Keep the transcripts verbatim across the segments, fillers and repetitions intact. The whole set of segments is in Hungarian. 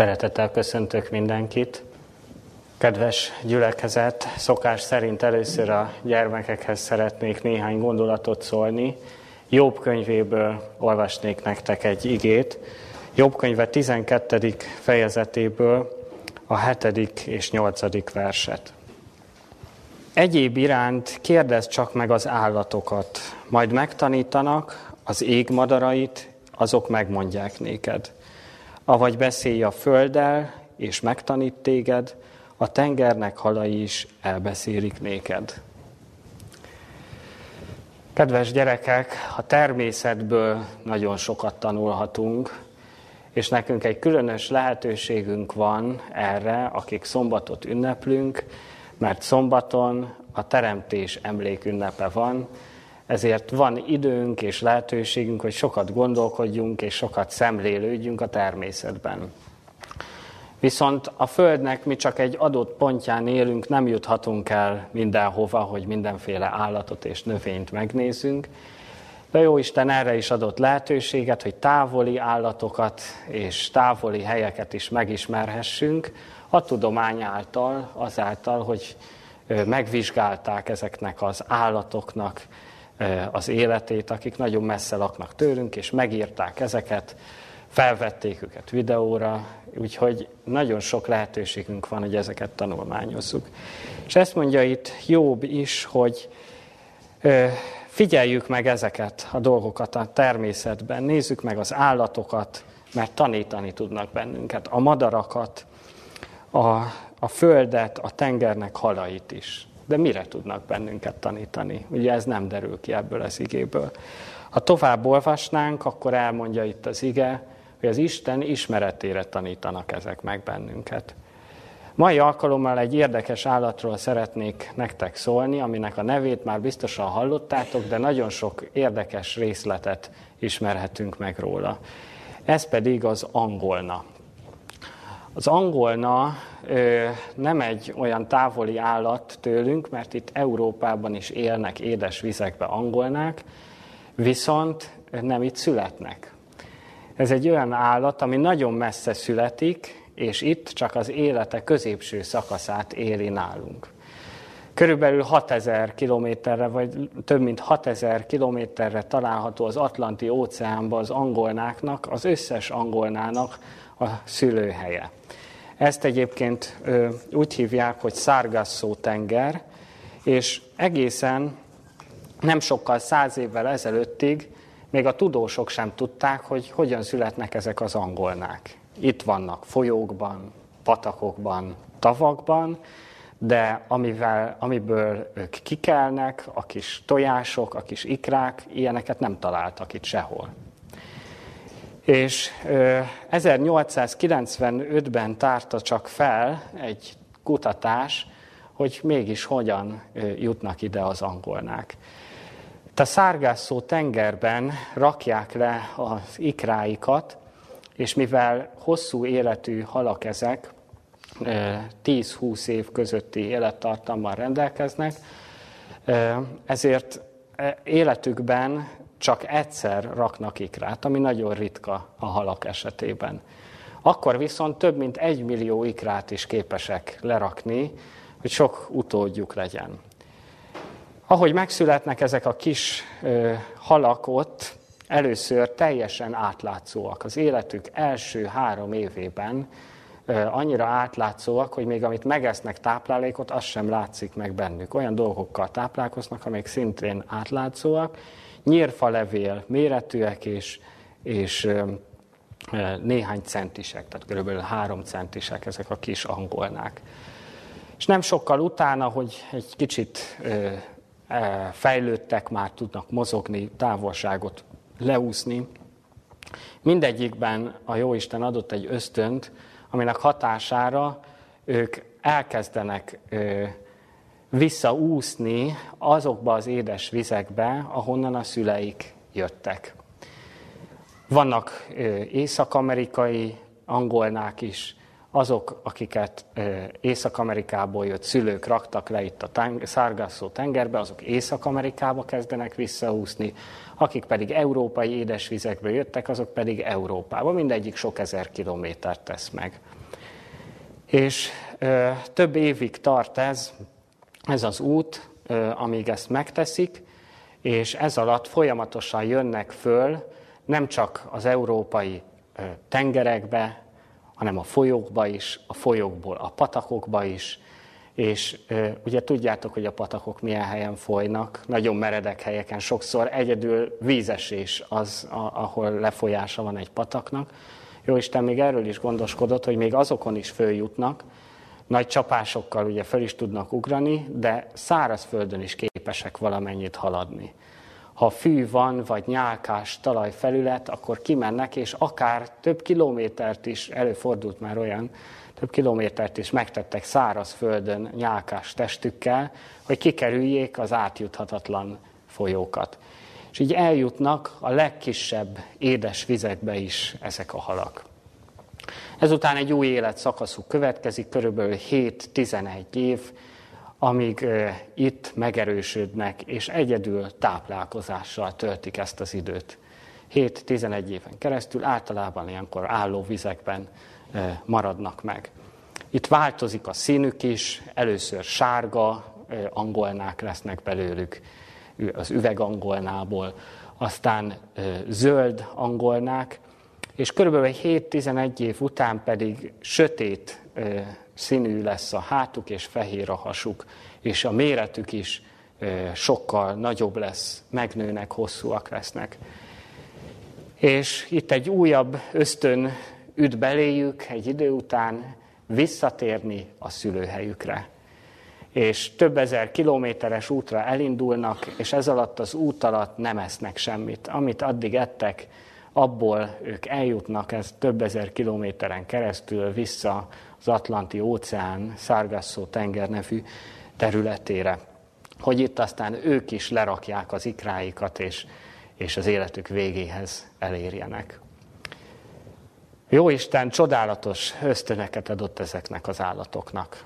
Szeretettel köszöntök mindenkit. Kedves gyülekezet, szokás szerint először a gyermekekhez szeretnék néhány gondolatot szólni. Jób könyvéből olvasnék nektek egy igét. Jób könyve tizenkettedik fejezetéből a hetedik és nyolcadik verset. Egyéb iránt kérdezd csak meg az állatokat, majd megtanítanak, az ég madarait, azok megmondják néked. Avagy beszélj a földdel, és megtanít téged, a tengernek halai is elbeszélik néked. Kedves gyerekek, a természetből nagyon sokat tanulhatunk, és nekünk egy különös lehetőségünk van erre, akik szombatot ünneplünk, mert szombaton a teremtés emlékünnepe van, ezért van időnk és lehetőségünk, hogy sokat gondolkodjunk és sokat szemlélődjünk a természetben. Viszont a Földnek mi csak egy adott pontján élünk, nem juthatunk el mindenhova, hogy mindenféle állatot és növényt megnézzünk. De Jóisten erre is adott lehetőséget, hogy távoli állatokat és távoli helyeket is megismerhessünk, a tudomány által, azáltal, hogy megvizsgálták ezeknek az állatoknak az életét, akik nagyon messze laknak tőlünk, és megírták ezeket, felvették őket videóra, úgyhogy nagyon sok lehetőségünk van, hogy ezeket tanulmányozzuk. És ezt mondja itt Jób is, hogy figyeljük meg ezeket a dolgokat a természetben, nézzük meg az állatokat, mert tanítani tudnak bennünket, a madarakat, a, a földet, a tengernek halait is. De mire tudnak bennünket tanítani? Ugye ez nem derül ki ebből az igéből. Ha tovább olvasnánk, akkor elmondja itt az ige, hogy az Isten ismeretére tanítanak ezek meg bennünket. Mai alkalommal egy érdekes állatról szeretnék nektek szólni, aminek a nevét már biztosan hallottátok, de nagyon sok érdekes részletet ismerhetünk meg róla. Ez pedig az angolna. Az angolna ö, nem egy olyan távoli állat tőlünk, mert itt Európában is élnek édes vizekbe angolnák, viszont nem itt születnek. Ez egy olyan állat, ami nagyon messze születik, és itt csak az élete középső szakaszát éli nálunk. Körülbelül hatezer kilométerre, vagy több mint hatezer kilométerre található az Atlanti-óceánban az angolnáknak, az összes angolnának a szülőhelye. Ezt egyébként ö, úgy hívják, hogy Sargasso-tenger, és egészen nem sokkal száz évvel ezelőttig még a tudósok sem tudták, hogy hogyan születnek ezek az angolnák. Itt vannak folyókban, patakokban, tavakban, de amivel, amiből ők kikelnek, a kis tojások, a kis ikrák, ilyeneket nem találtak itt sehol. És ezernyolcszázkilencvenötben tárta csak fel egy kutatás, hogy mégis hogyan jutnak ide az angolnák. A Sargasso-tengerben rakják le az ikráikat, és mivel hosszú életű halak ezek, tíz-húsz év közötti élettartammal rendelkeznek, ezért életükben csak egyszer raknak ikrát, ami nagyon ritka a halak esetében. Akkor viszont több mint egy millió ikrát is képesek lerakni, hogy sok utódjuk legyen. Ahogy megszületnek ezek a kis ö, halak ott, először teljesen átlátszóak. Az életük első három évében ö, annyira átlátszóak, hogy még amit megesznek táplálékot, az sem látszik meg bennük. Olyan dolgokkal táplálkoznak, amik szintén átlátszóak. Nyírfalevél méretűek és, és ö, ö, néhány centisek, tehát körülbelül három centisek ezek a kis angolnák. És nem sokkal utána, hogy egy kicsit ö, fejlődtek, már tudnak mozogni, távolságot leúszni. Mindegyikben a Jóisten adott egy ösztönt, aminek hatására ők elkezdenek visszaúszni azokba az édes vizekbe, ahonnan a szüleik jöttek. Vannak észak-amerikai angolnák is, azok, akiket Észak-Amerikából jött szülők raktak le itt a Sargasso-tengerbe, azok Észak-Amerikába kezdenek visszaúszni, akik pedig európai édesvizekből jöttek, azok pedig Európába. Mindegyik sok ezer kilométert tesz meg. És ö, több évig tart ez, ez az út, ö, amíg ezt megteszik, és ez alatt folyamatosan jönnek föl, nem csak az európai ö, tengerekbe, hanem a folyókba is, a folyókból a patakokba is, és ö, ugye tudjátok, hogy a patakok milyen helyen folynak, nagyon meredek helyeken, sokszor egyedül vízesés az, a, ahol lefolyása van egy pataknak. Jóisten még erről is gondoskodott, hogy még azokon is följutnak, nagy csapásokkal ugye föl is tudnak ugrani, de szárazföldön is képesek valamennyit haladni. Ha fű van, vagy nyálkás talajfelület, akkor kimennek, és akár több kilométert is, előfordult már olyan, több kilométert is megtettek szárazföldön nyálkás testükkel, hogy kikerüljék az átjuthatatlan folyókat. És így eljutnak a legkisebb édes vizekbe is ezek a halak. Ezután egy új életszakaszuk következik, körülbelül hét-tizenegy év, amíg itt megerősödnek, és egyedül táplálkozással töltik ezt az időt. hét-tizenegy éven keresztül általában ilyenkor álló vizekben maradnak meg. Itt változik a színük is, először sárga, angolnák lesznek belőlük, az üvegangolnából, aztán zöld angolnák, és kb. hét-tizenegy év után pedig sötét színű lesz a hátuk, és fehér a hasuk, és a méretük is sokkal nagyobb lesz, megnőnek, hosszúak lesznek. És itt egy újabb ösztön üt beléjük egy idő után visszatérni a szülőhelyükre. És több ezer kilométeres útra elindulnak, és ez alatt az út alatt nem esznek semmit. Amit addig ettek, abból ők eljutnak, ez több ezer kilométeren keresztül vissza az Atlanti-óceán Sargasso-tenger nevű területére, hogy itt aztán ők is lerakják az ikráikat, és, és az életük végéhez elérjenek. Jóisten csodálatos ösztönöket adott ezeknek az állatoknak.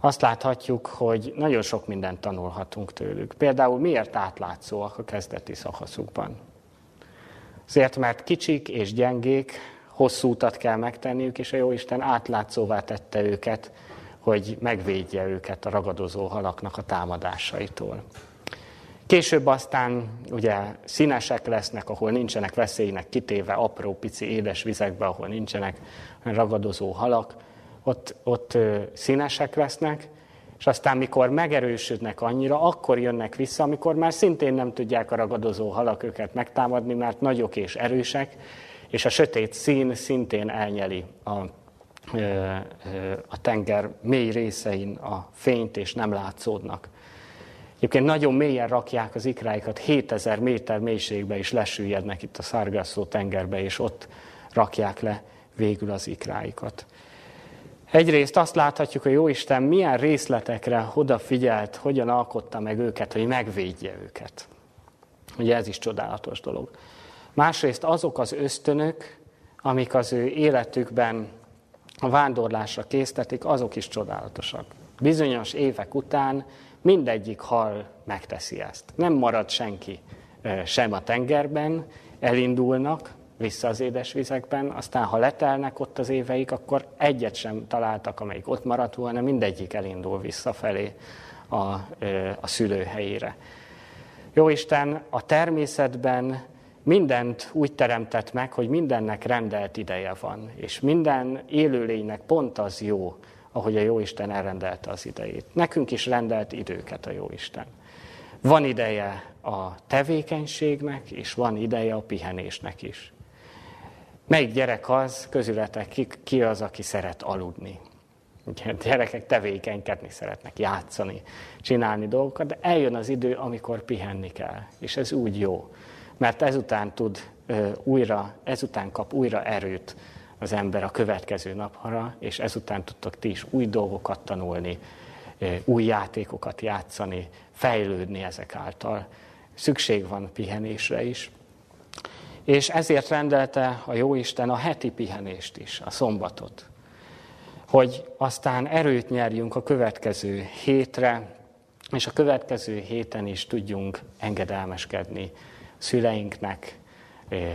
Azt láthatjuk, hogy nagyon sok mindent tanulhatunk tőlük. Például miért átlátszóak a kezdeti szakaszukban? Azért, mert kicsik és gyengék, hosszú utat kell megtenniük, és a Jóisten átlátszóvá tette őket, hogy megvédje őket a ragadozó halaknak a támadásaitól. Később aztán ugye színesek lesznek, ahol nincsenek veszélynek kitéve, apró pici édes vizekbe, ahol nincsenek ragadozó halak, Ott, ott színesek lesznek, és aztán mikor megerősödnek annyira, akkor jönnek vissza, amikor már szintén nem tudják a ragadozó halak őket megtámadni, mert nagyok és erősek, és a sötét szín szintén elnyeli a, a tenger mély részein a fényt, és nem látszódnak. Egyébként nagyon mélyen rakják az ikráikat, hétezer méter mélységbe is lesüllyednek itt a Sargasso-tengerbe, és ott rakják le végül az ikráikat. Egyrészt azt láthatjuk, hogy Jóisten milyen részletekre odafigyelt, hogyan alkotta meg őket, hogy megvédje őket. Ugye ez is csodálatos dolog. Másrészt azok az ösztönök, amik az ő életükben a vándorlásra késztetik, azok is csodálatosak. Bizonyos évek után mindegyik hal megteszi ezt. Nem marad senki sem a tengerben, elindulnak vissza az édesvizekben, aztán ha letelnek ott az éveik, akkor egyet sem találtak, amelyik ott maradt volna, mindegyik elindul visszafelé a, a szülőhelyére. Jóisten a természetben mindent úgy teremtett meg, hogy mindennek rendelt ideje van, és minden élőlénynek pont az jó, ahogy a Jóisten elrendelte az idejét. Nekünk is rendelt időket a Jóisten. Van ideje a tevékenységnek, és van ideje a pihenésnek is. Melyik gyerek az, közületek ki, ki az, aki szeret aludni? A gyerekek tevékenykedni szeretnek, játszani, csinálni dolgokat, de eljön az idő, amikor pihenni kell. És ez úgy jó, mert ezután tud újra, ezután kap újra erőt az ember a következő napra, és ezután tudtok ti is új dolgokat tanulni, új játékokat játszani, fejlődni ezek által. Szükség van pihenésre is. És ezért rendelte a Jóisten a heti pihenést is, a szombatot. hogy aztán erőt nyerjünk a következő hétre, és a következő héten is tudjunk engedelmeskedni szüleinknek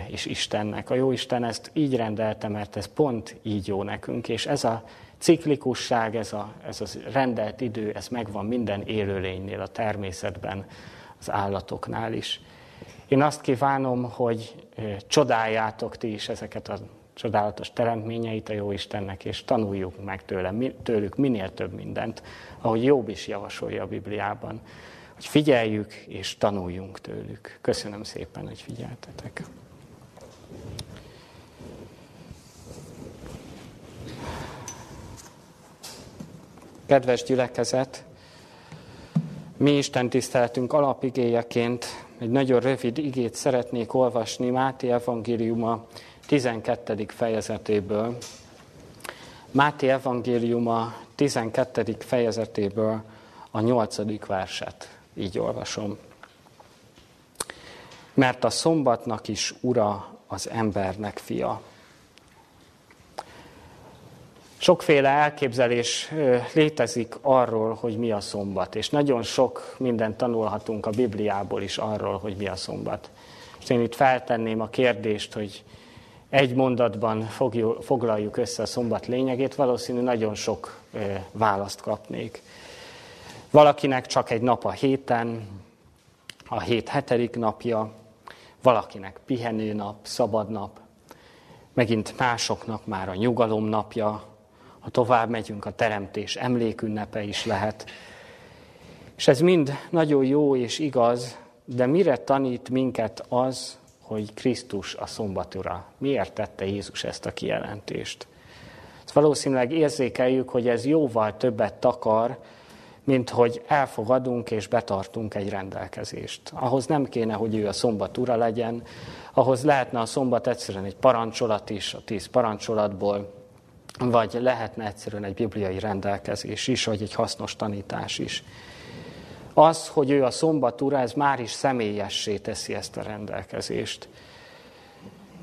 és Istennek. A Jóisten ezt így rendelte, mert ez pont így jó nekünk, és ez a ciklikusság, ez a, ez a rendelt idő, ez megvan minden élőlénynél, a természetben, az állatoknál is. Én azt kívánom, hogy csodáljátok ti is ezeket a csodálatos teremtményeit a Jóistennek, és tanuljuk meg tőle, tőlük minél több mindent, ahogy Jób is javasolja a Bibliában, hogy figyeljük és tanuljunk tőlük. Köszönöm szépen, hogy figyeltetek. Kedves gyülekezet, mi Isten tiszteletünk alapigéjeként egy nagyon rövid igét szeretnék olvasni Máté Evangéliuma tizenkettedik fejezetéből. Máté Evangéliuma tizenkettedik fejezetéből a nyolcadik verset. Így olvasom. Mert a szombatnak is ura az embernek fia. Sokféle elképzelés létezik arról, hogy mi a szombat, és nagyon sok mindent tanulhatunk a Bibliából is arról, hogy mi a szombat. És én itt feltenném a kérdést, hogy egy mondatban foglaljuk össze a szombat lényegét, valószínű nagyon sok választ kapnék. Valakinek csak egy nap a héten, a hét hetedik napja, valakinek pihenőnap, szabadnap, megint másoknak már a nyugalom napja, ha tovább megyünk, a teremtés emlékünnepe is lehet. És ez mind nagyon jó és igaz, de mire tanít minket az, hogy Krisztus a szombat ura? Miért tette Jézus ezt a kijelentést? Ezt valószínűleg érzékeljük, hogy ez jóval többet takar, mint hogy elfogadunk és betartunk egy rendelkezést. Ahhoz nem kéne, hogy ő a szombat ura legyen, ahhoz lehetne a szombat egyszerűen egy parancsolat is, a tíz parancsolatból, vagy lehetne egyszerűen egy bibliai rendelkezés is, vagy egy hasznos tanítás is. Az, hogy ő a szombat ura, ez már is személyessé teszi ezt a rendelkezést.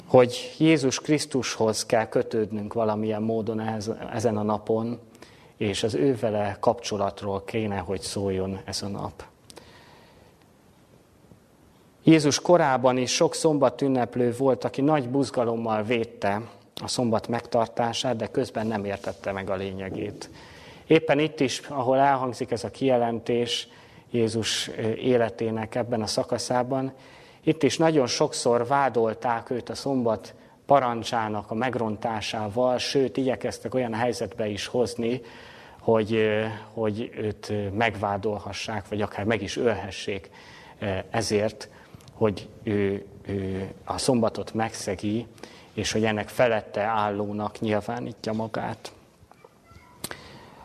Hogy Jézus Krisztushoz kell kötődnünk valamilyen módon ez, ezen a napon, és az ő vele kapcsolatról kéne, hogy szóljon ez a nap. Jézus korában is sok szombatünneplő volt, aki nagy buzgalommal védte a szombat megtartását, de közben nem értette meg a lényegét. Éppen itt is, ahol elhangzik ez a kijelentés Jézus életének ebben a szakaszában, itt is nagyon sokszor vádolták őt a szombat parancsának a megrontásával, sőt, igyekeztek olyan helyzetbe is hozni, hogy, hogy őt megvádolhassák, vagy akár meg is ölhessék ezért, hogy ő, ő a szombatot megszegi, és hogy ennek felette állónak nyilvánítja magát.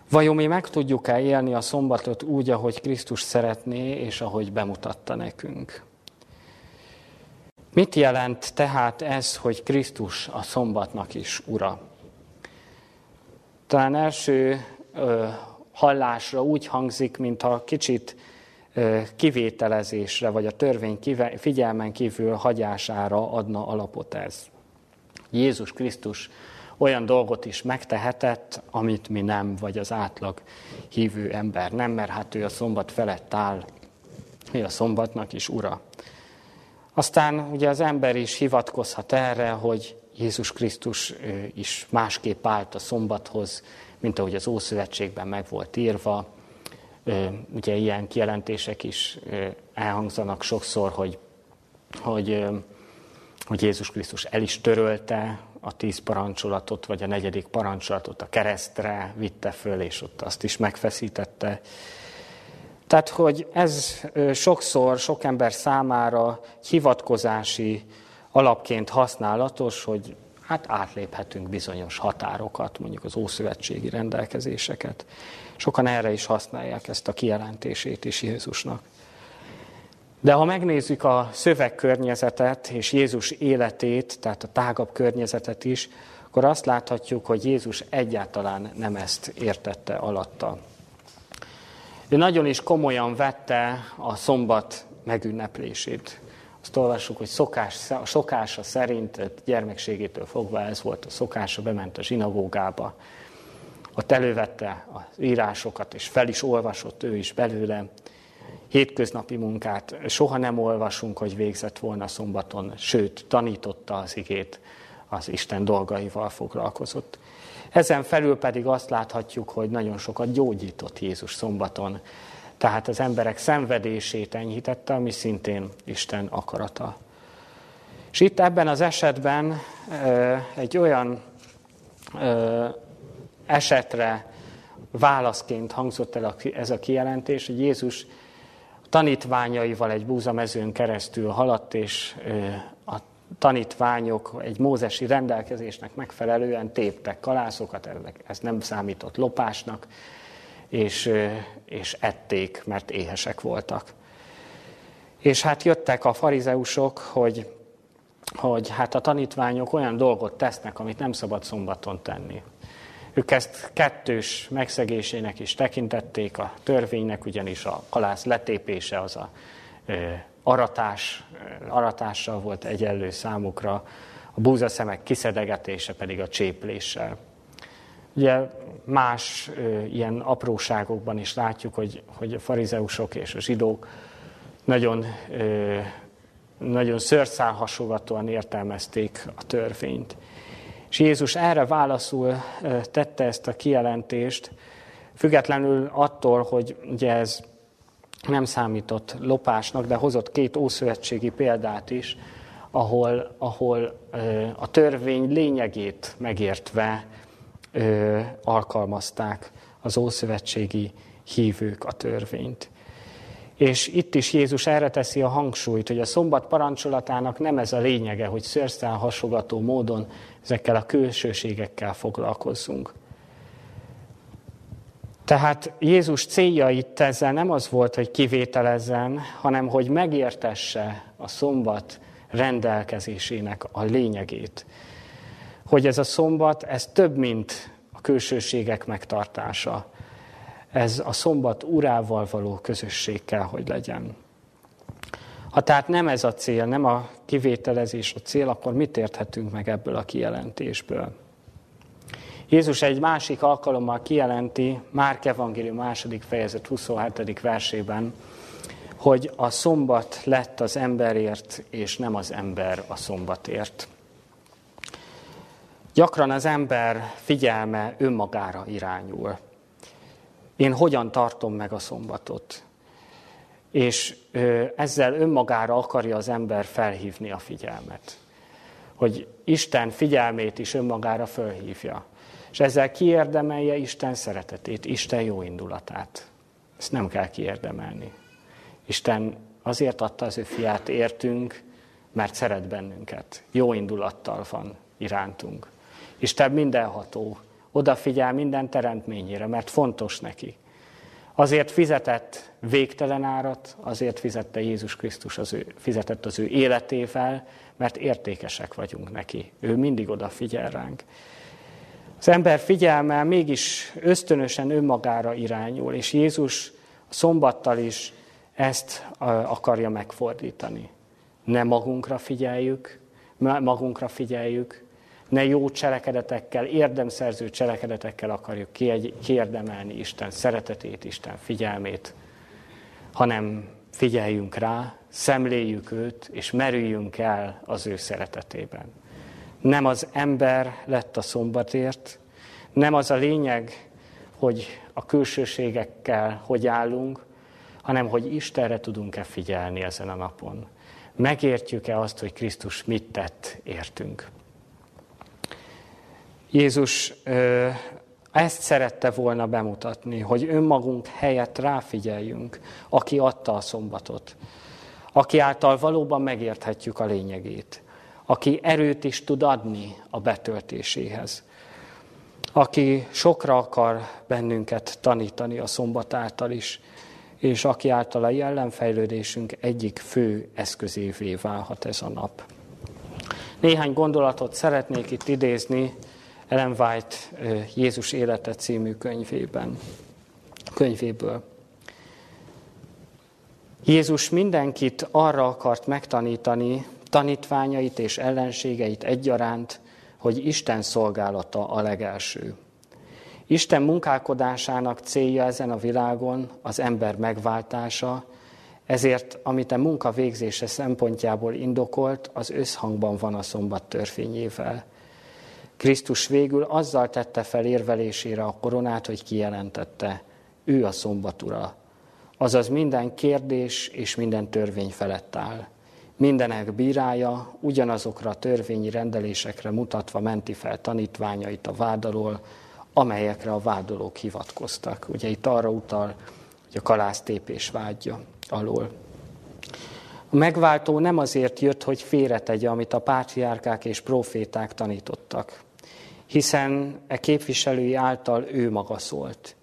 Vajon mi meg tudjuk-e élni a szombatot úgy, ahogy Krisztus szeretné, és ahogy bemutatta nekünk? Mit jelent tehát ez, hogy Krisztus a szombatnak is ura? Talán első ö, hallásra úgy hangzik, mintha kicsit ö, kivételezésre, vagy a törvény kive, figyelmen kívül hagyására adna alapot ez. Jézus Krisztus olyan dolgot is megtehetett, amit mi nem, vagy az átlag hívő ember nem, mert hát ő a szombat felett áll, ő a szombatnak is ura. Aztán ugye az ember is hivatkozhat erre, hogy Jézus Krisztus is másképp állt a szombathoz, mint ahogy az Ószövetségben meg volt írva. Ugye ilyen kijelentések is elhangzanak sokszor, hogy, hogy, hogy Jézus Krisztus el is törölte a tíz parancsolatot, vagy a negyedik parancsolatot a keresztre vitte föl, és ott azt is megfeszítette. Tehát, hogy ez sokszor, sok ember számára hivatkozási alapként használatos, hogy hát átléphetünk bizonyos határokat, mondjuk az ószövetségi rendelkezéseket. Sokan erre is használják ezt a kijelentését is Jézusnak. De ha megnézzük a szövegkörnyezetet és Jézus életét, tehát a tágabb környezetet is, akkor azt láthatjuk, hogy Jézus egyáltalán nem ezt értette alatta. Ő nagyon is komolyan vette a szombat megünneplését. Azt olvassuk, hogy szokás, szokása szerint, gyermekségétől fogva ez volt a szokása, bement a zsinagógába. ott elővette az írásokat, és fel is olvasott ő is belőle. Hétköznapi munkát soha nem olvasunk, hogy végzett volna szombaton, sőt, tanította az igét, az Isten dolgaival foglalkozott. Ezen felül pedig azt láthatjuk, hogy nagyon sokat gyógyított Jézus szombaton. Tehát az emberek szenvedését enyhítette, ami szintén Isten akarata. És itt ebben az esetben egy olyan esetre válaszként hangzott el ez a kijelentés, hogy Jézus tanítványaival egy búzamezőn keresztül haladt, és a tanítványok egy mózesi rendelkezésnek megfelelően téptek kalászokat, ez nem számított lopásnak, és, és ették, mert éhesek voltak. És hát jöttek a farizeusok, hogy, hogy hát a tanítványok olyan dolgot tesznek, amit nem szabad szombaton tenni. Ők ezt kettős megszegésének is tekintették a törvénynek, ugyanis a kalász letépése az a aratás, aratással volt egyenlő számukra, a búzaszemek kiszedegetése pedig a csépléssel. Ugye más ilyen apróságokban is látjuk, hogy, hogy a farizeusok és a zsidók nagyon, nagyon szőrszálhasogatóan értelmezték a törvényt. És Jézus erre válaszul tette ezt a kijelentést, függetlenül attól, hogy ugye ez nem számított lopásnak, de hozott két ószövetségi példát is, ahol, ahol a törvény lényegét megértve alkalmazták az ószövetségi hívők a törvényt. És itt is Jézus erre teszi a hangsúlyt, hogy a szombat parancsolatának nem ez a lényege, hogy szőrszálhasogató módon ezekkel a külsőségekkel foglalkozzunk. Tehát Jézus célja itt ezzel nem az volt, hogy kivételezzen, hanem hogy megértesse a szombat rendelkezésének a lényegét. Hogy ez a szombat, ez több, mint a külsőségek megtartása. Ez a szombat urával való közösség kell, hogy legyen. Ha tehát nem ez a cél, nem a kivételezés a cél, akkor mit érthetünk meg ebből a kijelentésből? Jézus egy másik alkalommal kijelenti, Márk Evangélium második fejezet huszonhetedik versében, hogy a szombat lett az emberért, és nem az ember a szombatért. Gyakran az ember figyelme önmagára irányul. Én hogyan tartom meg a szombatot? És ezzel önmagára akarja az ember felhívni a figyelmet. Hogy Isten figyelmét is önmagára felhívja. És ezzel kiérdemelje Isten szeretetét, Isten jó indulatát. Ezt nem kell kiérdemelni. Isten azért adta az ő fiát értünk, mert szeret bennünket. Jó indulattal van irántunk. Isten mindenható, odafigyel minden teremtményére, mert fontos neki. Azért fizetett végtelen árat, azért fizette Jézus Krisztus, az ő, fizetett az ő életével, mert értékesek vagyunk neki. Ő mindig odafigyel ránk. Az ember figyelme mégis ösztönösen önmagára irányul, és Jézus szombattal is ezt akarja megfordítani. Ne magunkra figyeljük, magunkra figyeljük, ne jó cselekedetekkel, érdemszerző cselekedetekkel akarjuk kiérdemelni Isten szeretetét, Isten figyelmét, hanem figyeljünk rá, szemléljük őt, és merüljünk el az ő szeretetében. Nem az ember lett a szombatért, nem az a lényeg, hogy a külsőségekkel hogy állunk, hanem hogy Istenre tudunk-e figyelni ezen a napon. Megértjük-e azt, hogy Krisztus mit tett értünk. Jézus ezt szerette volna bemutatni, hogy önmagunk helyett ráfigyeljünk, aki adta a szombatot, aki által valóban megérthetjük a lényegét, aki erőt is tud adni a betöltéséhez, aki sokra akar bennünket tanítani a szombat által is, és aki által a jellemfejlődésünk egyik fő eszközévé válhat ez a nap. Néhány gondolatot szeretnék itt idézni Ellen White Jézus élete című könyvében, könyvéből. Jézus mindenkit arra akart megtanítani, tanítványait és ellenségeit egyaránt, hogy Isten szolgálata a legelső. Isten munkálkodásának célja ezen a világon az ember megváltása, ezért, amit a munka végzése szempontjából indokolt, az összhangban van a szombat törvényével. Krisztus végül azzal tette fel érvelésére a koronát, hogy kijelentette, ő a szombat ura. Azaz minden kérdés és minden törvény felett áll. Mindenek bírája, ugyanazokra a törvényi rendelésekre mutatva menti fel tanítványait a vád alól, amelyekre a vádolók hivatkoztak. Ugye itt arra utal, hogy a kalásztépés vágya alól. A megváltó nem azért jött, hogy félretegye, amit a pátriárkák és proféták tanítottak, hiszen e képviselői által ő maga szólt.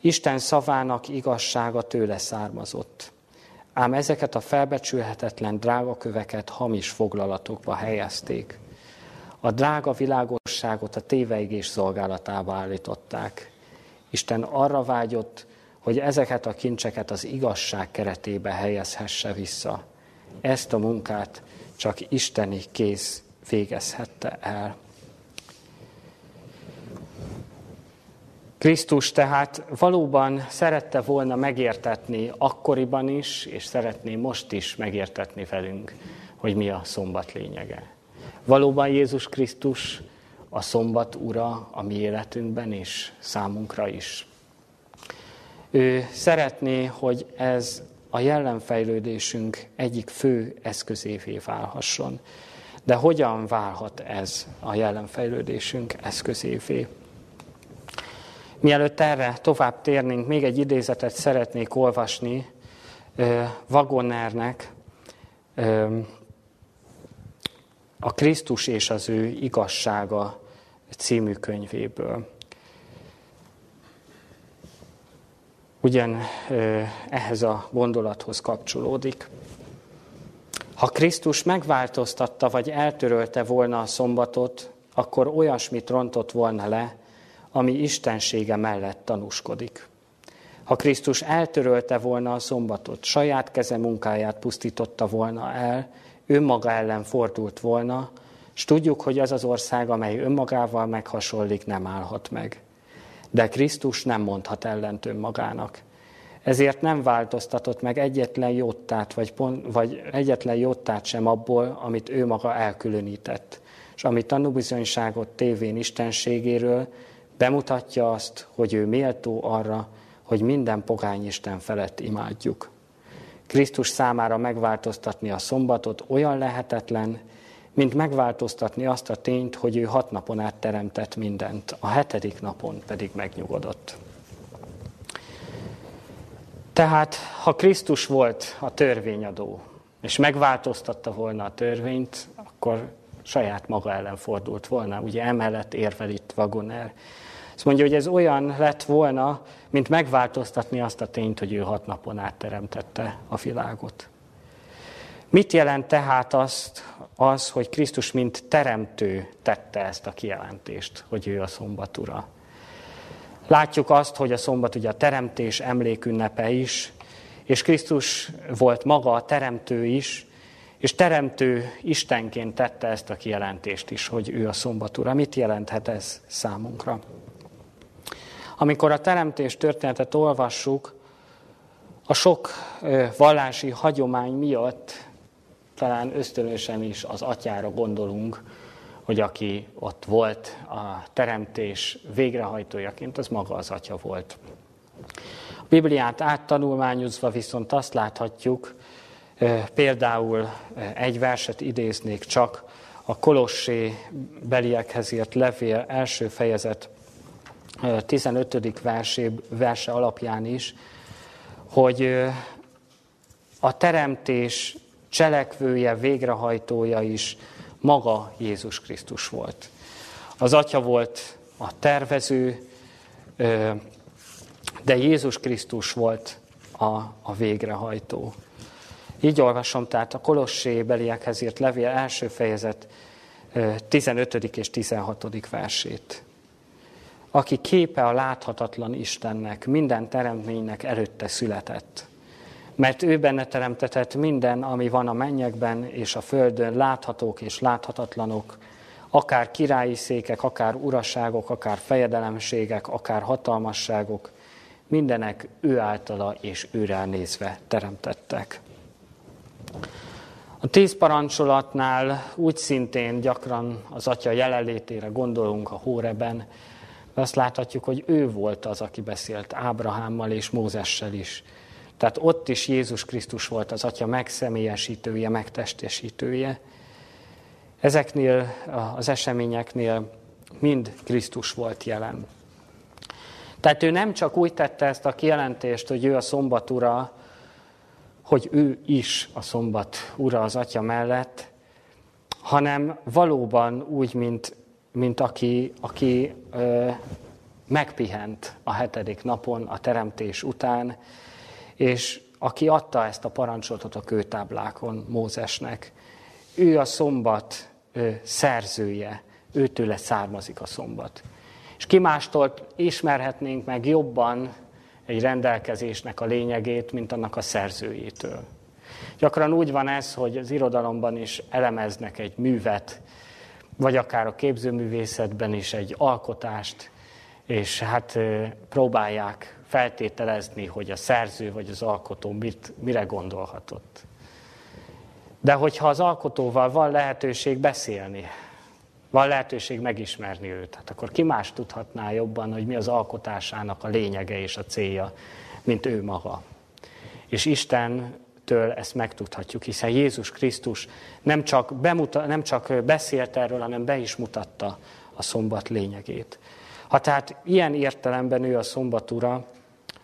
Isten szavának igazsága tőle származott. Ám ezeket a felbecsülhetetlen drága köveket hamis foglalatokba helyezték. A drága világosságot a téveigés szolgálatába állították. Isten arra vágyott, hogy ezeket a kincseket az igazság keretébe helyezhesse vissza. Ezt a munkát csak isteni kéz végezhette el. Krisztus tehát valóban szerette volna megértetni akkoriban is, és szeretné most is megértetni velünk, hogy mi a szombat lényege. Valóban Jézus Krisztus a szombat ura a mi életünkben és számunkra is. Ő szeretné, hogy ez a jelenfejlődésünk egyik fő eszközévé válhasson. De hogyan válhat ez a jelenfejlődésünk eszközévé? Mielőtt erre tovább térnénk, még egy idézetet szeretnék olvasni Waggonernek, a Krisztus és az ő igazsága című könyvéből. Ugyan ehhez a gondolathoz kapcsolódik. Ha Krisztus megváltoztatta vagy eltörölte volna a szombatot, akkor olyasmit rontott volna le, ami istensége mellett tanúskodik. Ha Krisztus eltörölte volna a szombatot, saját keze munkáját pusztította volna el, önmaga ellen fordult volna, s tudjuk, hogy ez az ország, amely önmagával meghasonlik, nem állhat meg. De Krisztus nem mondhat ellent önmagának. Ezért nem változtatott meg egyetlen jottát, vagy, pont, vagy egyetlen jottát sem abból, amit ő maga elkülönített, és ami tanúbizonyságot tévén istenségéről, bemutatja azt, hogy ő méltó arra, hogy minden pogány isten felett imádjuk. Krisztus számára megváltoztatni a szombatot olyan lehetetlen, mint megváltoztatni azt a tényt, hogy ő hat napon át teremtett mindent, a hetedik napon pedig megnyugodott. Tehát, ha Krisztus volt a törvényadó, és megváltoztatta volna a törvényt, akkor saját maga ellen fordult volna. Ugye emellett érvel itt Waggoner. Azt mondja, hogy ez olyan lett volna, mint megváltoztatni azt a tényt, hogy ő hat napon át teremtette a világot. Mit jelent tehát azt, az, hogy Krisztus mint teremtő tette ezt a kijelentést, hogy ő a szombat ura? Látjuk azt, hogy a szombat ugye a teremtés emlékünnepe is, és Krisztus volt maga a teremtő is, és teremtő Istenként tette ezt a kijelentést is, hogy ő a szombat ura. Mit jelenthet ez számunkra? Amikor a teremtés történetet olvassuk, a sok vallási hagyomány miatt talán ösztönösen is az atyára gondolunk, hogy aki ott volt a teremtés végrehajtójaként, az maga az atya volt. A Bibliát áttanulmányozva viszont azt láthatjuk, például egy verset idéznék csak, a Kolossé beliekhez írt levél első fejezet tizenötödik versé, verse alapján is, hogy a teremtés cselekvője, végrehajtója is maga Jézus Krisztus volt. Az atya volt a tervező, de Jézus Krisztus volt a, a végrehajtó. Így olvasom, tehát a Kolossé beliekhez írt levél első fejezet tizenötödik és tizenhatodik versét. Aki képe a láthatatlan Istennek, minden teremtménynek előtte született. Mert ő benne teremtetett minden, ami van a mennyekben és a földön, láthatók és láthatatlanok, akár királyi székek, akár uraságok, akár fejedelemségek, akár hatalmasságok, mindenek ő általa és őre nézve teremtettek. A tíz parancsolatnál úgy szintén gyakran az Atya jelenlétére gondolunk a Hóreben, de azt láthatjuk, hogy ő volt az, aki beszélt Ábrahámmal és Mózessel is. Tehát ott is Jézus Krisztus volt az Atya megszemélyesítője, megtestesítője. Ezeknél az eseményeknél mind Krisztus volt jelen. Tehát ő nem csak úgy tette ezt a kijelentést, hogy ő a szombat ura, hogy ő is a szombat ura az Atya mellett, hanem valóban úgy, mint, mint aki, aki ö, megpihent a hetedik napon, a teremtés után, és aki adta ezt a parancsolatot a kőtáblákon Mózesnek. Ő a szombat ö, szerzője, őtőle származik a szombat. És ki mástól ismerhetnénk meg jobban egy rendelkezésnek a lényegét, mint annak a szerzőjétől. Gyakran úgy van ez, hogy az irodalomban is elemeznek egy művet, vagy akár a képzőművészetben is egy alkotást, és hát próbálják feltételezni, hogy a szerző vagy az alkotó mit, mire gondolhatott. De hogyha az alkotóval van lehetőség beszélni, van lehetőség megismerni őt, hát akkor ki más tudhatná jobban, hogy mi az alkotásának a lényege és a célja, mint ő maga. És Istentől ezt megtudhatjuk, hiszen Jézus Krisztus nem csak, bemuta, nem csak beszélt erről, hanem be is mutatta a szombat lényegét. Ha tehát ilyen értelemben ő a szombat ura,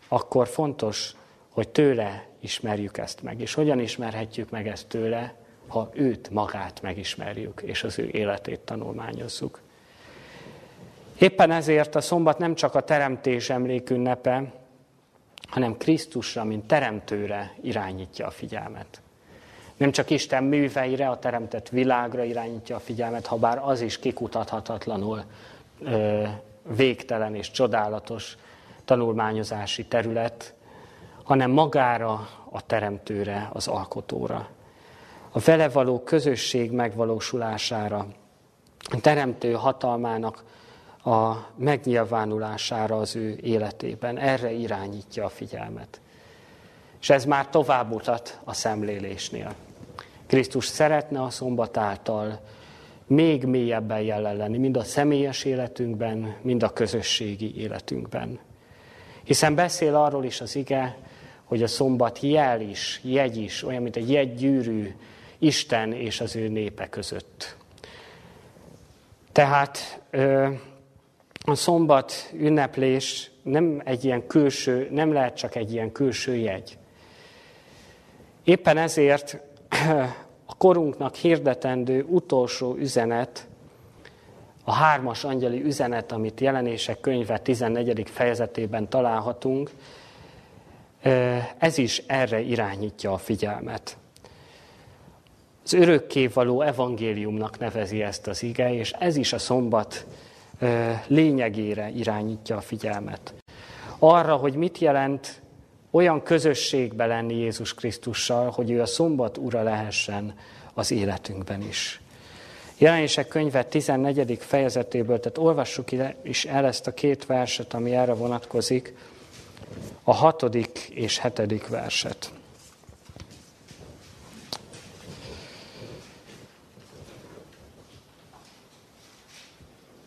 akkor fontos, hogy tőle ismerjük ezt meg. És hogyan ismerhetjük meg ezt tőle? Ha őt magát megismerjük, és az ő életét tanulmányozzuk. Éppen ezért a szombat nem csak a teremtés emlékünnepe, hanem Krisztusra, mint teremtőre irányítja a figyelmet. Nem csak Isten műveire, a teremtett világra irányítja a figyelmet, ha bár az is kikutathatatlanul végtelen és csodálatos tanulmányozási terület, hanem magára, a teremtőre, az alkotóra. A vele való közösség megvalósulására, a teremtő hatalmának a megnyilvánulására az ő életében. Erre irányítja a figyelmet. És ez már tovább mutat a szemlélésnél. Krisztus szeretne a szombat által még mélyebben jelen lenni, mind a személyes életünkben, mind a közösségi életünkben. Hiszen beszél arról is az ige, hogy a szombat jel is, jegy is, olyan, mint egy jegygyűrű, Isten és az ő népe között. Tehát a szombat ünneplés nem egy ilyen külső, nem lehet csak egy ilyen külső jegy. Éppen ezért a korunknak hirdetendő utolsó üzenet, a hármas angyali üzenet, amit Jelenések könyve tizennegyedik fejezetében találhatunk, ez is erre irányítja a figyelmet. Az örökkévaló evangéliumnak nevezi ezt az ige, és ez is a szombat lényegére irányítja a figyelmet. Arra, hogy mit jelent olyan közösségbe lenni Jézus Krisztussal, hogy ő a szombat ura lehessen az életünkben is. Jelenések könyve tizennegyedik fejezetéből, tehát olvassuk is el ezt a két verset, ami erre vonatkozik, a hatodik és hetedik verset.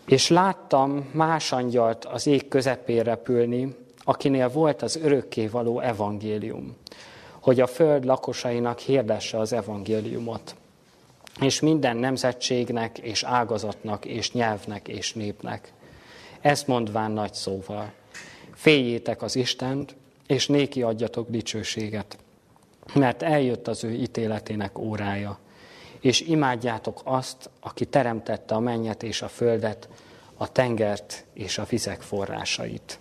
És láttam más angyalt az ég közepén repülni, akinél volt az örökkévaló evangélium, hogy a föld lakosainak hirdesse az evangéliumot, és minden nemzetségnek, és ágazatnak, és nyelvnek, és népnek. Ezt mondván nagy szóval: féljétek az Istent, és néki adjatok dicsőséget, mert eljött az ő ítéletének órája, és imádjátok azt, aki teremtette a mennyet és a földet, a tengert és a vizek forrásait.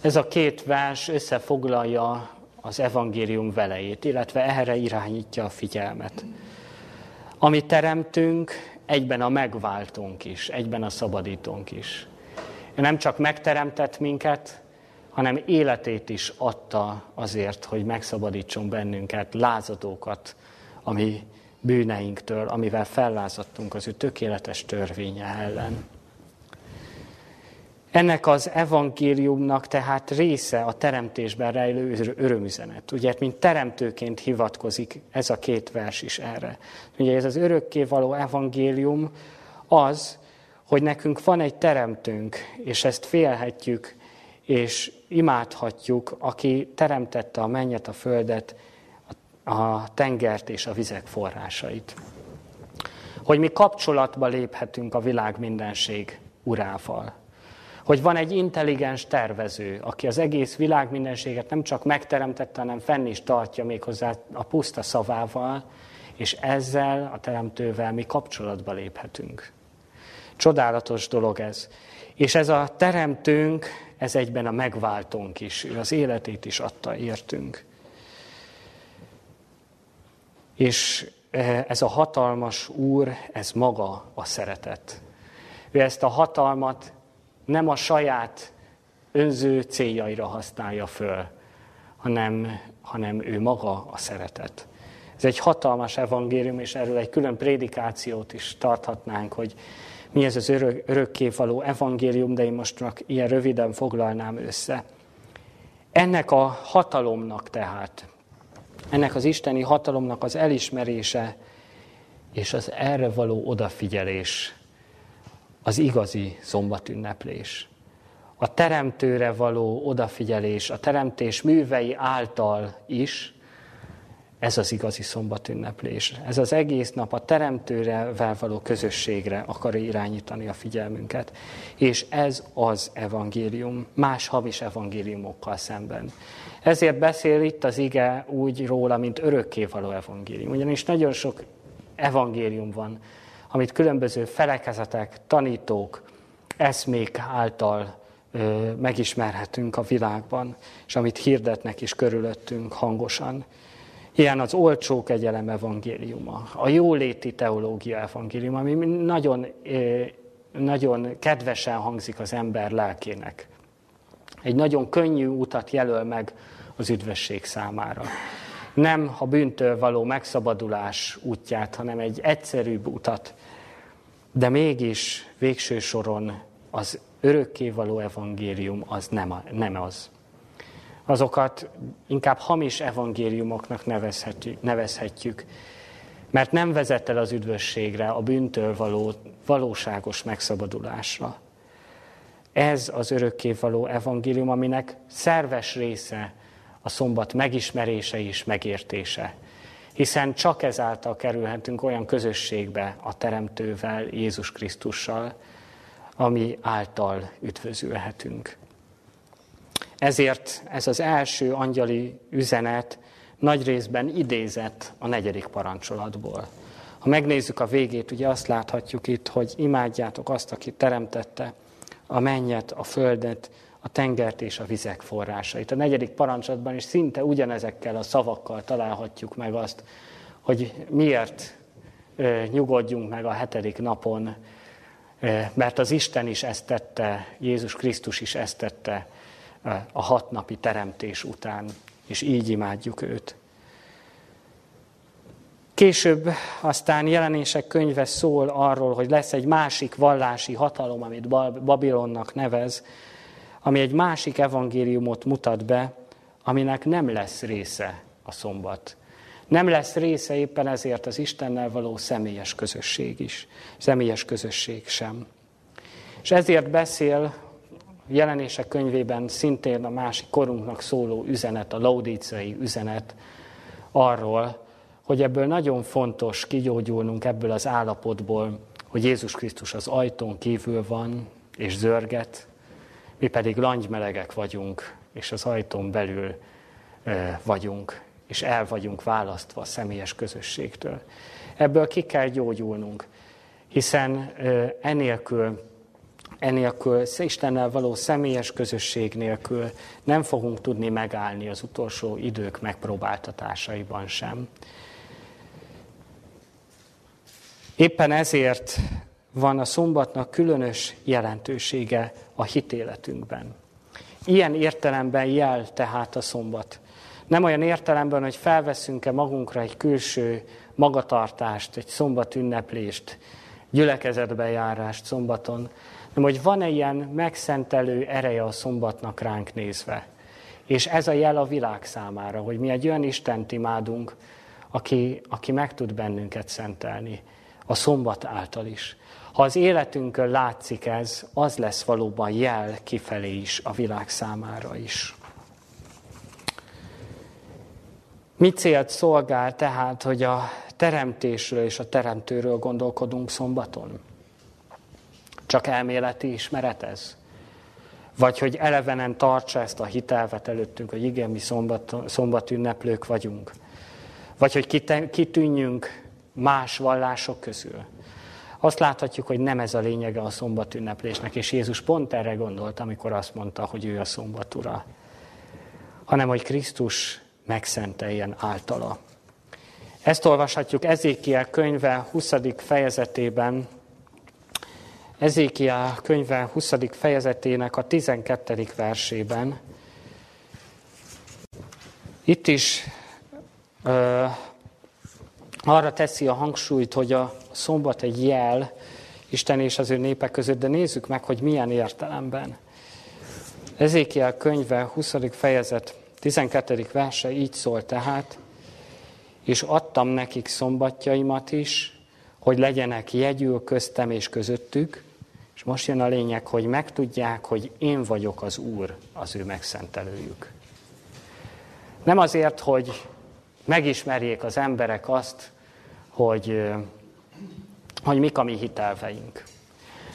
Ez a két vers összefoglalja az evangélium velejét, illetve erre irányítja a figyelmet. Ami teremtünk, egyben a megváltónk is, egyben a szabadítónk is. Nem csak megteremtett minket, hanem életét is adta azért, hogy megszabadítson bennünket, lázadókat, ami bűneinktől, amivel fellázadtunk az ő tökéletes törvénye ellen. Ennek az evangéliumnak tehát része a teremtésben rejlő örömüzenet. Ugye, mint teremtőként hivatkozik ez a két vers is erre. Ugye ez az örökkévaló evangélium az, hogy nekünk van egy teremtőnk, és ezt félhetjük, és imádhatjuk, aki teremtette a mennyet, a földet, a tengert és a vizek forrásait. Hogy mi kapcsolatba léphetünk a világ mindenség urával. Hogy van egy intelligens tervező, aki az egész világ mindenséget nem csak megteremtette, hanem fenn is tartja méghozzá a puszta szavával, és ezzel a teremtővel mi kapcsolatba léphetünk. Csodálatos dolog ez. És ez a teremtőnk, ez egyben a megváltónk is, ő az életét is adta értünk. És ez a hatalmas Úr, ez maga a szeretet. Ő ezt a hatalmat nem a saját önző céljaira használja föl, hanem, hanem ő maga a szeretet. Ez egy hatalmas evangélium, és erről egy külön prédikációt is tarthatnánk, hogy mi ez az örök, örökkévaló evangélium, de én most ilyen röviden foglalnám össze. Ennek a hatalomnak tehát, ennek az isteni hatalomnak az elismerése és az erre való odafigyelés az igazi szombatünneplés. A teremtőre való odafigyelés, a teremtés művei által is, ez az igazi szombatünneplés. Ez az egész nap a teremtővel való közösségre akar irányítani a figyelmünket. És ez az evangélium, más hamis evangéliumokkal szemben. Ezért beszél itt az ige úgy róla, mint örökkévaló evangélium. Ugyanis nagyon sok evangélium van, amit különböző felekezetek, tanítók, eszmék által ö, megismerhetünk a világban, és amit hirdetnek is körülöttünk hangosan. Ilyen az olcsó kegyelem evangéliuma, a jóléti teológia evangéliuma, ami nagyon, ö, nagyon kedvesen hangzik az ember lelkének. Egy nagyon könnyű utat jelöl meg az üdvösség számára. Nem a bűntől való megszabadulás útját, hanem egy egyszerűbb utat, de mégis végső soron az örökkévaló evangélium az nem, nem az. Azokat inkább hamis evangéliumoknak nevezhetjük, nevezhetjük, mert nem vezet el az üdvösségre, a bűntől való valóságos megszabadulásra. Ez az örökkévaló evangélium, aminek szerves része a szombat megismerése és megértése. Hiszen csak ezáltal kerülhetünk olyan közösségbe a Teremtővel, Jézus Krisztussal, ami által üdvözülhetünk. Ezért ez az első angyali üzenet nagy részben idézett a negyedik parancsolatból. Ha megnézzük a végét, ugye azt láthatjuk itt, hogy imádjátok azt, aki teremtette a mennyet, a földet, a tengert és a vizek forrásait. A negyedik parancsolatban is szinte ugyanezekkel a szavakkal találhatjuk meg azt, hogy miért nyugodjunk meg a hetedik napon, mert az Isten is ezt tette, Jézus Krisztus is ezt tette a hatnapi teremtés után, és így imádjuk őt. Később aztán Jelenések könyve szól arról, hogy lesz egy másik vallási hatalom, amit Babilonnak nevez, ami egy másik evangéliumot mutat be, aminek nem lesz része a szombat. Nem lesz része éppen ezért az Istennel való személyes közösség is, személyes közösség sem. És ezért beszél Jelenések könyvében szintén a másik korunknak szóló üzenet, a laodíceai üzenet arról, hogy ebből nagyon fontos kigyógyulnunk ebből az állapotból, hogy Jézus Krisztus az ajtón kívül van és zörget, mi pedig langymelegek vagyunk, és az ajtón belül vagyunk, és el vagyunk választva a személyes közösségtől. Ebből ki kell gyógyulnunk, hiszen enélkül, enélkül Istennel való személyes közösség nélkül nem fogunk tudni megállni az utolsó idők megpróbáltatásaiban sem. Éppen ezért van a szombatnak különös jelentősége a hitéletünkben. Ilyen értelemben jel tehát a szombat. Nem olyan értelemben, hogy felveszünk-e magunkra egy külső magatartást, egy szombatünneplést, gyülekezetbejárást szombaton, hanem hogy van-e ilyen megszentelő ereje a szombatnak ránk nézve. És ez a jel a világ számára, hogy mi egy olyan Istent imádunk, aki, aki meg tud bennünket szentelni, a szombat által is. Ha az életünkön látszik ez, az lesz valóban jel kifelé is, a világ számára is. Mi célt szolgál tehát, hogy a teremtésről és a teremtőről gondolkodunk szombaton? Csak elméleti ismeret ez? Vagy hogy elevenen tartsa ezt a hitelvet előttünk, hogy igen, mi szombat, szombatünneplők vagyunk? Vagy hogy kitűnjünk más vallások közül? Azt láthatjuk, hogy nem ez a lényege a szombatünneplésnek, és Jézus pont erre gondolt, amikor azt mondta, hogy ő a szombat ura, hanem hogy Krisztus megszenteljen általa. Ezt olvashatjuk Ezékiel könyve huszadik fejezetében, Ezékiel könyve huszadik fejezetének a tizenkettedik versében. Itt is ö, arra teszi a hangsúlyt, hogy a szombat egy jel Isten és az ő népe között, de nézzük meg, hogy milyen értelemben. Ezékiel könyve huszadik fejezet tizenkettedik verse így szól tehát: és adtam nekik szombatjaimat is, hogy legyenek jegyül köztem és közöttük, és most jön a lényeg, hogy megtudják, hogy én vagyok az Úr, az ő megszentelőjük. Nem azért, hogy megismerjék az emberek azt, hogy, hogy mik a mi hitelveink.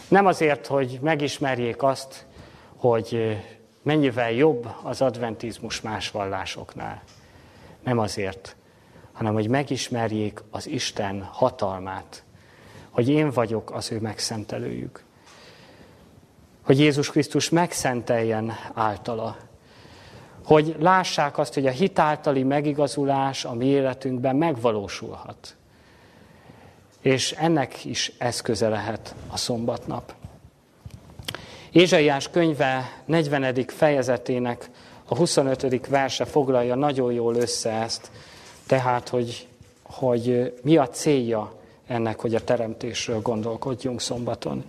Nem azért, hogy megismerjék azt, hogy mennyivel jobb az adventizmus más vallásoknál. Nem azért, hanem hogy megismerjék az Isten hatalmát, hogy én vagyok az ő megszentelőjük. Hogy Jézus Krisztus megszenteljen általa. Hogy lássák azt, hogy a hit általi megigazulás a mi életünkben megvalósulhat. És ennek is eszköze lehet a szombatnap. Ézsaiás könyve negyvenedik fejezetének a huszonötödik verse foglalja nagyon jól össze ezt, tehát, hogy, hogy mi a célja ennek, hogy a teremtésről gondolkodjunk szombaton.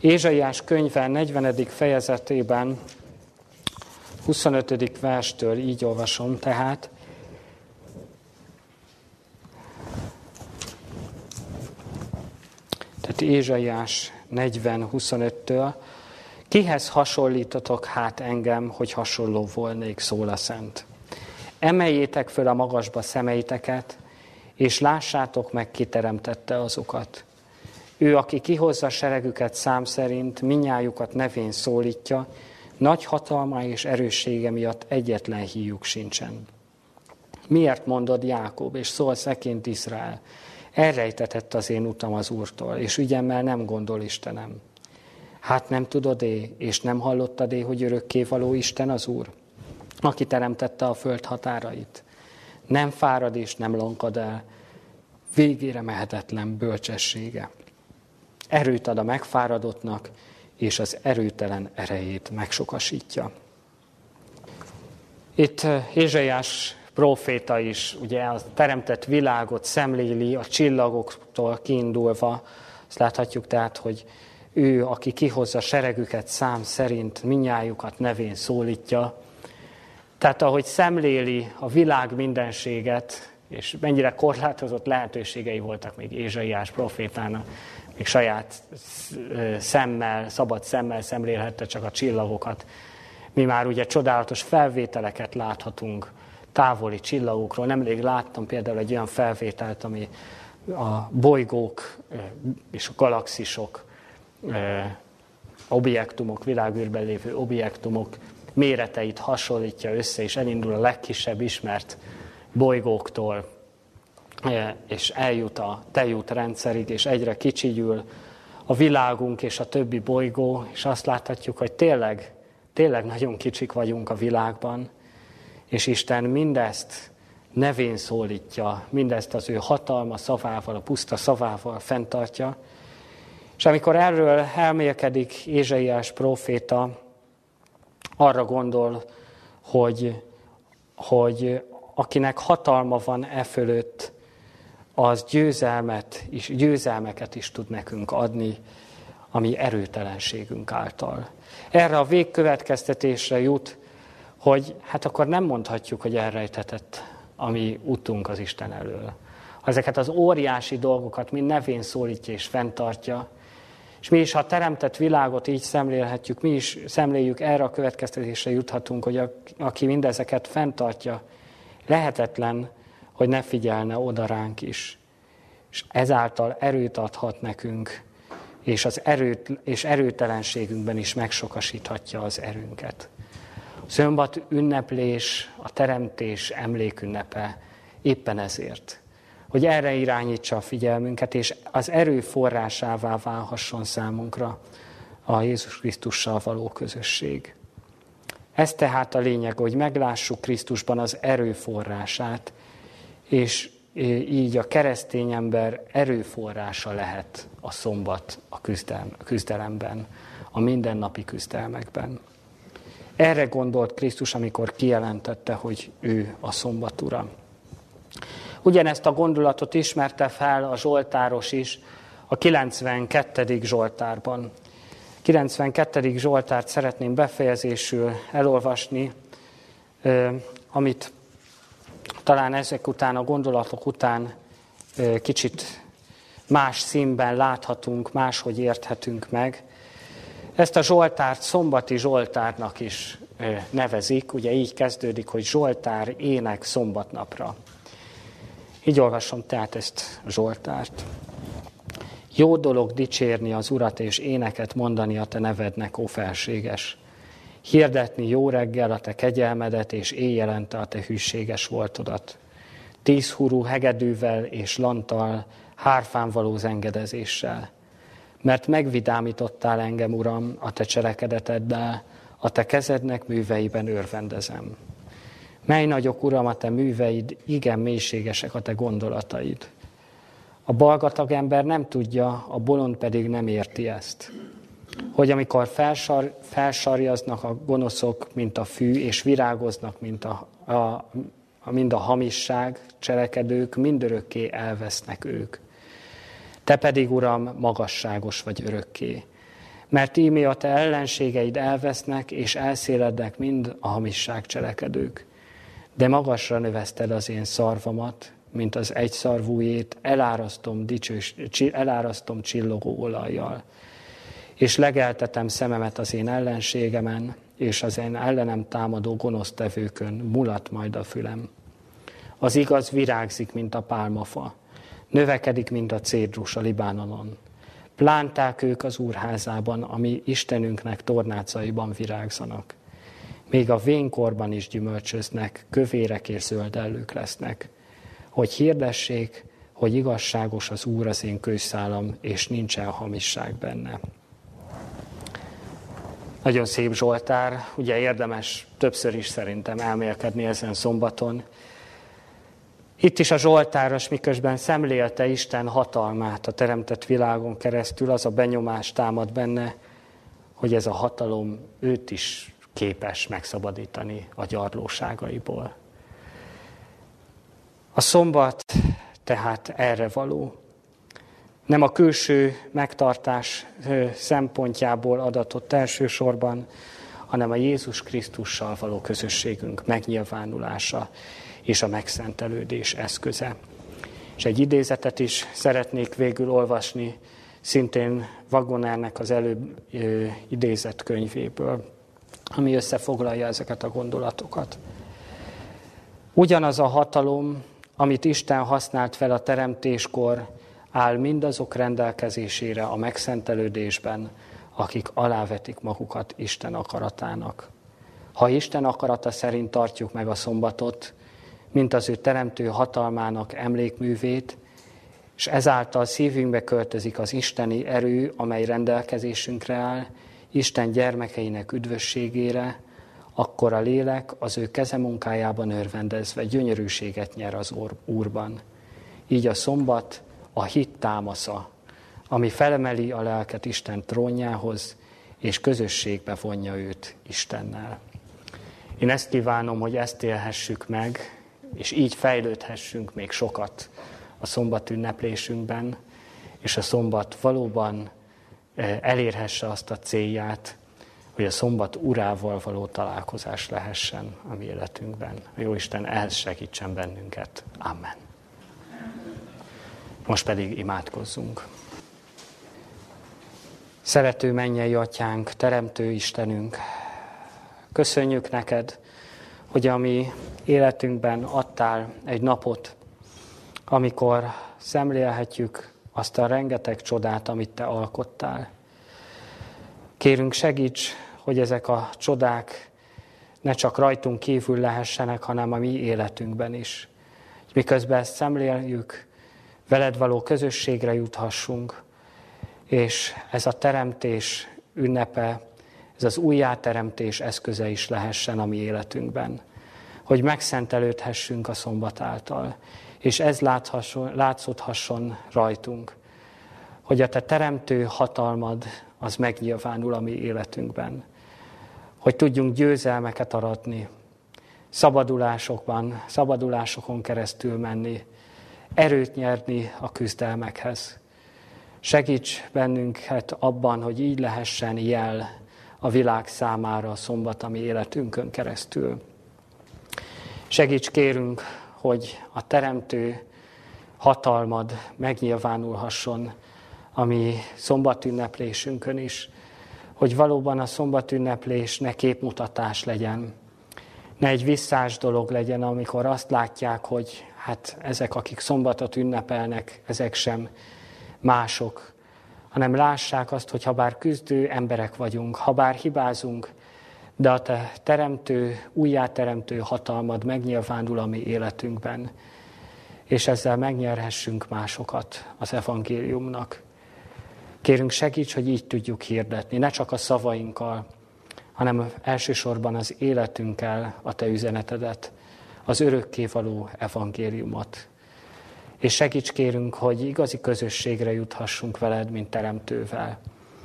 Ézsaiás könyve negyvenedik fejezetében, huszonötödik verstől így olvasom tehát: tehát Ézsaiás negyven huszonöttől: kihez hasonlítatok hát engem, hogy hasonló volnék, szól a Szent. Emeljétek föl a magasba szemeiteket, és lássátok meg, ki teremtette azokat. Ő, aki kihozza seregüket szám szerint, mindnyájukat nevén szólítja, nagy hatalma és erőssége miatt egyetlen híjuk sincsen. Miért mondod, Jákob, és szólsz eként, Izrael? Elrejtetett az én utam az Úrtól, és ügyemmel nem gondol Istenem. Hát nem tudod-é, és nem hallottad-é, hogy örökkévaló Isten az Úr, aki teremtette a föld határait? Nem fárad és nem lonkad el, végére mehetetlen bölcsessége. Erőt ad a megfáradottnak, és az erőtelen erejét megsokasítja. Itt Ézsaiás próféta is ugye a teremtett világot szemléli, a csillagoktól kiindulva. Azt láthatjuk tehát, hogy ő, aki kihozza seregüket szám szerint, mindnyájukat nevén szólítja. Tehát ahogy szemléli a világ mindenséget, és mennyire korlátozott lehetőségei voltak még Ézsaiás profétának, még saját szemmel, szabad szemmel szemlélhette csak a csillagokat. Mi már ugye csodálatos felvételeket láthatunk távoli csillagokról. Nemrég láttam például egy olyan felvételt, ami a bolygók és a galaxisok, objektumok, világűrben lévő objektumok méreteit hasonlítja össze, és elindul a legkisebb ismert bolygóktól, és eljut a tejút rendszerig, és egyre kicsigyül a világunk és a többi bolygó, és azt láthatjuk, hogy tényleg, tényleg nagyon kicsik vagyunk a világban, és Isten mindezt nevén szólítja, mindezt az ő hatalma szavával, a puszta szavával fenntartja. És amikor erről elmélkedik Ézsaiás próféta, arra gondol, hogy, hogy akinek hatalma van e fölött, az győzelmet is, győzelmeket is tud nekünk adni, ami erőtelenségünk által. Erre a végkövetkeztetésre jut, hogy hát akkor nem mondhatjuk, hogy elrejtetett a mi útunk az Isten elől. Ezeket az óriási dolgokat mind nevén szólítja és fenntartja, és mi is, ha a teremtett világot így szemlélhetjük, mi is szemléljük, erre a következtetésre juthatunk, hogy a, aki mindezeket fenntartja, lehetetlen, hogy ne figyelne oda ránk is. És ezáltal erőt adhat nekünk, és az erőt, és erőtelenségünkben is megsokasíthatja az erőnket. A szombat ünneplés, a teremtés emlékünnepe éppen ezért, hogy erre irányítsa a figyelmünket, és az erő forrásává válhasson számunkra a Jézus Krisztussal való közösség. Ez tehát a lényeg, hogy meglássuk Krisztusban az erő forrását, és így a keresztény ember erőforrása lehet a szombat a küzdelemben, a mindennapi küzdelmekben. Erre gondolt Krisztus, amikor kijelentette, hogy ő a szombat ura. Ugyanezt a gondolatot ismerte fel a Zsoltáros is a kilencvenkettedik Zsoltárban. kilencvenkettedik Zsoltárt szeretném befejezésül elolvasni, amit talán ezek után, a gondolatok után kicsit más színben láthatunk, máshogy érthetünk meg. Ezt a Zsoltárt szombati Zsoltárnak is nevezik, ugye így kezdődik, hogy Zsoltár ének szombatnapra. Így olvasom tehát ezt a Zsoltárt. Jó dolog dicsérni az Urat és éneket mondani a te nevednek, ó felséges. Hirdetni jó reggel a te kegyelmedet és éjjelente a te hűséges voltodat. Tíz hurú hegedűvel és lanttal, hárfán való zengedezéssel. Mert megvidámítottál engem, Uram, a te cselekedeteddel, a te kezednek műveiben örvendezem. Mely nagyok, Uram, a te műveid, igen mélységesek a te gondolataid. A balgatag ember nem tudja, a bolond pedig nem érti ezt. Hogy amikor felsar, felsarjaznak a gonoszok, mint a fű, és virágoznak, mint a, a, a, mind a hamisság, cselekedők, mindörökké elvesznek ők. Te pedig, Uram, magasságos vagy örökké. Mert ímé a te ellenségeid elvesznek, és elszélednek mind a hamisság cselekedők. De magasra növeszted az én szarvamat, mint az egyszarvújét, elárasztom, dicsős, elárasztom csillogó olajjal. És legeltetem szememet az én ellenségemen, és az én ellenem támadó gonosztevőkön mulat majd a fülem. Az igaz virágzik, mint a pálmafa, növekedik, mint a cédrus a Libánonon. Plánták ők az úrházában, ami Istenünknek tornácaiban virágzanak. Még a vénkorban is gyümölcsöznek, kövérek és zöldellők lesznek. Hogy hirdessék, hogy igazságos az Úr az én kőszálam, és nincsen hamisság benne. Nagyon szép Zsoltár, ugye érdemes többször is szerintem elmélkedni ezen szombaton. Itt is a Zsoltáros, miközben szemlélte Isten hatalmát a teremtett világon keresztül, az a benyomás támad benne, hogy ez a hatalom őt is képes megszabadítani a gyarlóságaiból. A szombat tehát erre való. Nem a külső megtartás szempontjából adatott elsősorban, hanem a Jézus Krisztussal való közösségünk megnyilvánulása és a megszentelődés eszköze. És egy idézetet is szeretnék végül olvasni, szintén Waggonernek az előbb idézett könyvéből, ami összefoglalja ezeket a gondolatokat. Ugyanaz a hatalom, amit Isten használt fel a teremtéskor, áll mindazok rendelkezésére a megszentelődésben, akik alávetik magukat Isten akaratának. Ha Isten akarata szerint tartjuk meg a szombatot, mint az ő teremtő hatalmának emlékművét, és ezáltal szívünkbe költözik az isteni erő, amely rendelkezésünkre áll, Isten gyermekeinek üdvösségére, akkor a lélek az ő kezemunkájában örvendezve gyönyörűséget nyer az Úrban. Így a szombat a hit támasza, ami felemeli a lelket Isten trónjához, és közösségbe vonja őt Istennel. Én ezt kívánom, hogy ezt élhessük meg, és így fejlődhessünk még sokat a szombat ünneplésünkben, és a szombat valóban elérhesse azt a célját, hogy a szombat urával való találkozás lehessen a mi életünkben. A Jóisten ehhez segítsen bennünket. Amen. Most pedig imádkozzunk. Szerető mennyei Atyánk, Teremtő Istenünk, köszönjük neked, hogy a mi életünkben adtál egy napot, amikor szemlélhetjük azt a rengeteg csodát, amit te alkottál. Kérünk, segíts, hogy ezek a csodák ne csak rajtunk kívül lehessenek, hanem a mi életünkben is. Miközben ezt szemléljük, veled való közösségre juthassunk, és ez a teremtés ünnepe, ez az újjáteremtés eszköze is lehessen a mi életünkben. Hogy megszentelődhessünk a szombat által, és ez látszódhasson rajtunk. Hogy a te teremtő hatalmad az megnyilvánul a mi életünkben. Hogy tudjunk győzelmeket aratni, szabadulásokban, szabadulásokon keresztül menni, erőt nyerni a küzdelmekhez. Segíts bennünket abban, hogy így lehessen jel a világ számára a szombat a mi életünkön keresztül. Segíts, kérünk, hogy a teremtő hatalmad megnyilvánulhasson a mi szombatünneplésünkön is, hogy valóban a szombatünneplés ne képmutatás legyen, ne egy visszás dolog legyen, amikor azt látják, hogy hát ezek, akik szombatot ünnepelnek, ezek sem mások, hanem lássák azt, hogy habár küzdő emberek vagyunk, habár hibázunk, de a te teremtő, újjáteremtő hatalmad megnyilvánul a mi életünkben, és ezzel megnyerhessünk másokat az evangéliumnak. Kérünk, segíts, hogy így tudjuk hirdetni, ne csak a szavainkkal, hanem elsősorban az életünkkel a te üzenetedet, az örökkévaló evangéliumot. És segíts, kérünk, hogy igazi közösségre juthassunk veled, mint teremtővel.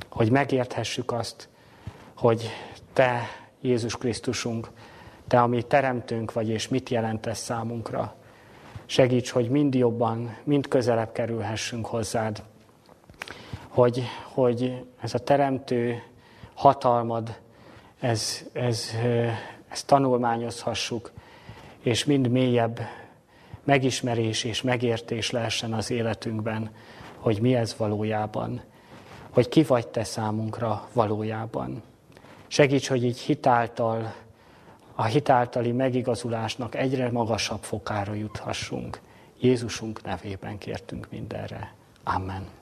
Hogy megérthessük azt, hogy te, Jézus Krisztusunk, te a mi teremtőnk vagy, és mit jelentesz számunkra. Segíts, hogy mind jobban, mind közelebb kerülhessünk hozzád. Hogy, hogy ez a teremtő hatalmad, ez, ez, ezt tanulmányozhassuk, és mind mélyebb megismerés és megértés lehessen az életünkben, hogy mi ez valójában, hogy ki vagy te számunkra valójában. Segíts, hogy így hitáltal, a hitáltali megigazulásnak egyre magasabb fokára juthassunk. Jézusunk nevében kértünk mindenre. Amen.